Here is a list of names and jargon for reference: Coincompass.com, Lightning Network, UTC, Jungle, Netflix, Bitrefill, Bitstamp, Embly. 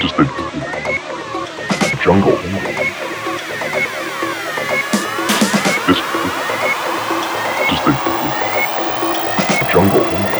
Just the jungle. Just the jungle.